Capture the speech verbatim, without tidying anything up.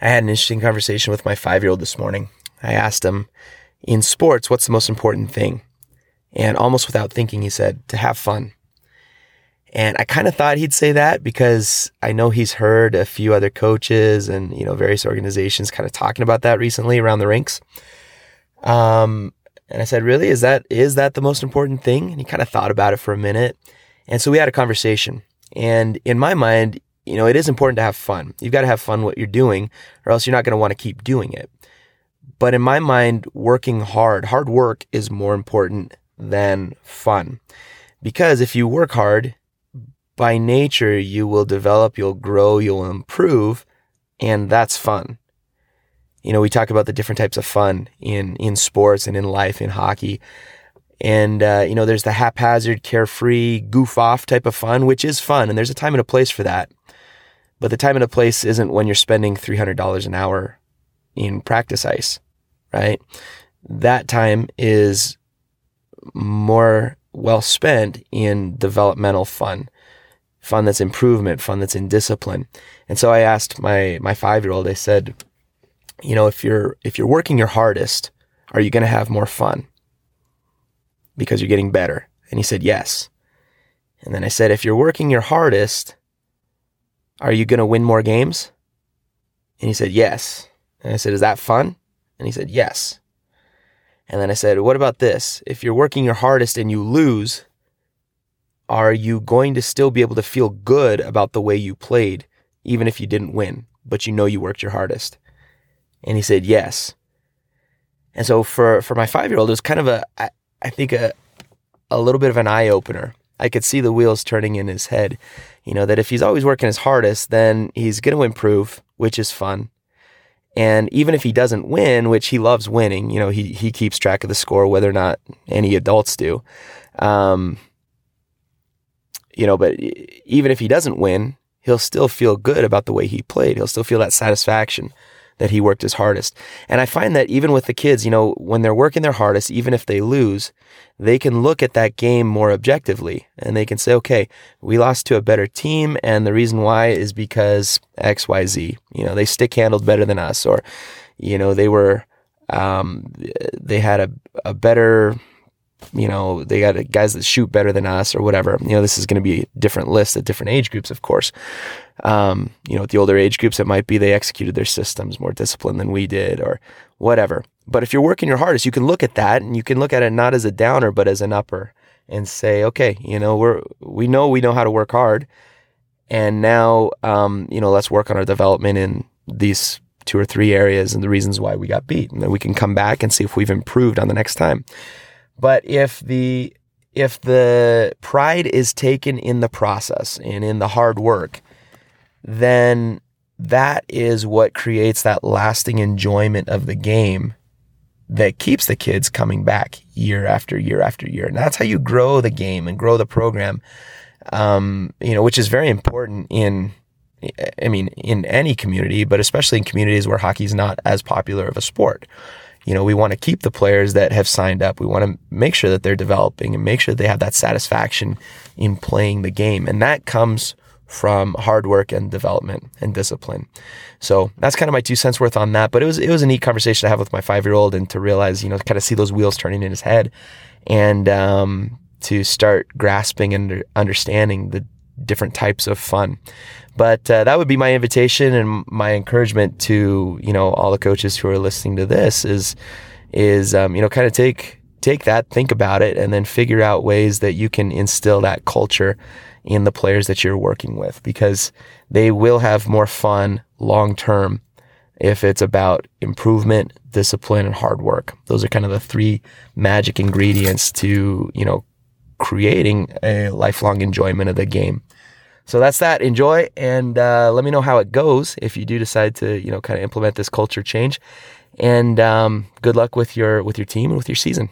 I had an interesting conversation with my five-year-old this morning. I asked him, in sports, what's the most important thing? And almost without thinking, he said, to have fun. And I kind of thought he'd say that because I know he's heard a few other coaches and, you know, various organizations kind of talking about that recently around the rinks. Um, and I said, really, is that, is that the most important thing? And he kind of thought about it for a minute. And so we had a conversation, and in my mind, you know, it is important to have fun. You've got to have fun what you're doing, or else you're not going to want to keep doing it. But in my mind, working hard, hard work is more important than fun, because if you work hard, by nature, you will develop, you'll grow, you'll improve, and that's fun. You know, we talk about the different types of fun in, in sports and in life, in hockey. And, uh, you know, there's the haphazard, carefree, goof-off type of fun, which is fun, and there's a time and a place for that. But the time and a place isn't when you're spending three hundred dollars an hour in practice ice, right? That time is more well spent in developmental fun. Fun that's improvement, fun that's in discipline. And so I asked my my five-year-old, I said, you know, if you're if you're working your hardest, are you going to have more fun because you're getting better? And he said, yes. And then I said, if you're working your hardest, are you going to win more games? And he said, yes. And I said, is that fun? And he said, yes. And then I said, what about this? If you're working your hardest and you lose, are you going to still be able to feel good about the way you played, even if you didn't win, but you know you worked your hardest? And he said, yes. And so for, for my five-year-old, it was kind of a, I, I think, a a little bit of an eye-opener. I could see the wheels turning in his head, you know, that if he's always working his hardest, then he's going to improve, which is fun. And even if he doesn't win, which he loves winning, you know, he, he keeps track of the score, whether or not any adults do. Um... You know, but even if he doesn't win, he'll still feel good about the way he played. He'll still feel that satisfaction that he worked his hardest. And I find that even with the kids, you know, when they're working their hardest, even if they lose, they can look at that game more objectively, and they can say, okay, we lost to a better team, and the reason why is because X, Y, Z. You know, they stick handled better than us, or, you know, they were, um, they had a, a better... you know, they got guys that shoot better than us or whatever. You know, this is going to be a different list at different age groups, of course. Um, you know, at the older age groups, it might be they executed their systems more disciplined than we did or whatever. But if you're working your hardest, you can look at that, and you can look at it not as a downer, but as an upper, and say, okay, you know, we're, we know, we know how to work hard. And now, um, you know, let's work on our development in these two or three areas and the reasons why we got beat. And then we can come back and see if we've improved on the next time. But if the if the pride is taken in the process and in the hard work, then that is what creates that lasting enjoyment of the game that keeps the kids coming back year after year after year. And that's how you grow the game and grow the program, um, you know, which is very important in, I mean, in any community, but especially in communities where hockey is not as popular of a sport. You know, we want to keep the players that have signed up. We want to make sure that they're developing and make sure they have that satisfaction in playing the game. And that comes from hard work and development and discipline. So that's kind of my two cents worth on that. But it was it was a neat conversation to have with my five-year-old, and to realize, you know, kind of see those wheels turning in his head, and um, to start grasping and understanding the different types of fun. But uh, that would be my invitation and my encouragement to, you know, all the coaches who are listening to this is, is um, you know, kind of take take that, think about it, and then figure out ways that you can instill that culture in the players that you're working with, because they will have more fun long term if it's about improvement, discipline, and hard work. Those are kind of the three magic ingredients to, you know, creating a lifelong enjoyment of the game. So that's that. Enjoy, and uh, let me know how it goes if you do decide to, you know, kind of implement this culture change. And um, good luck with your with your team and with your season.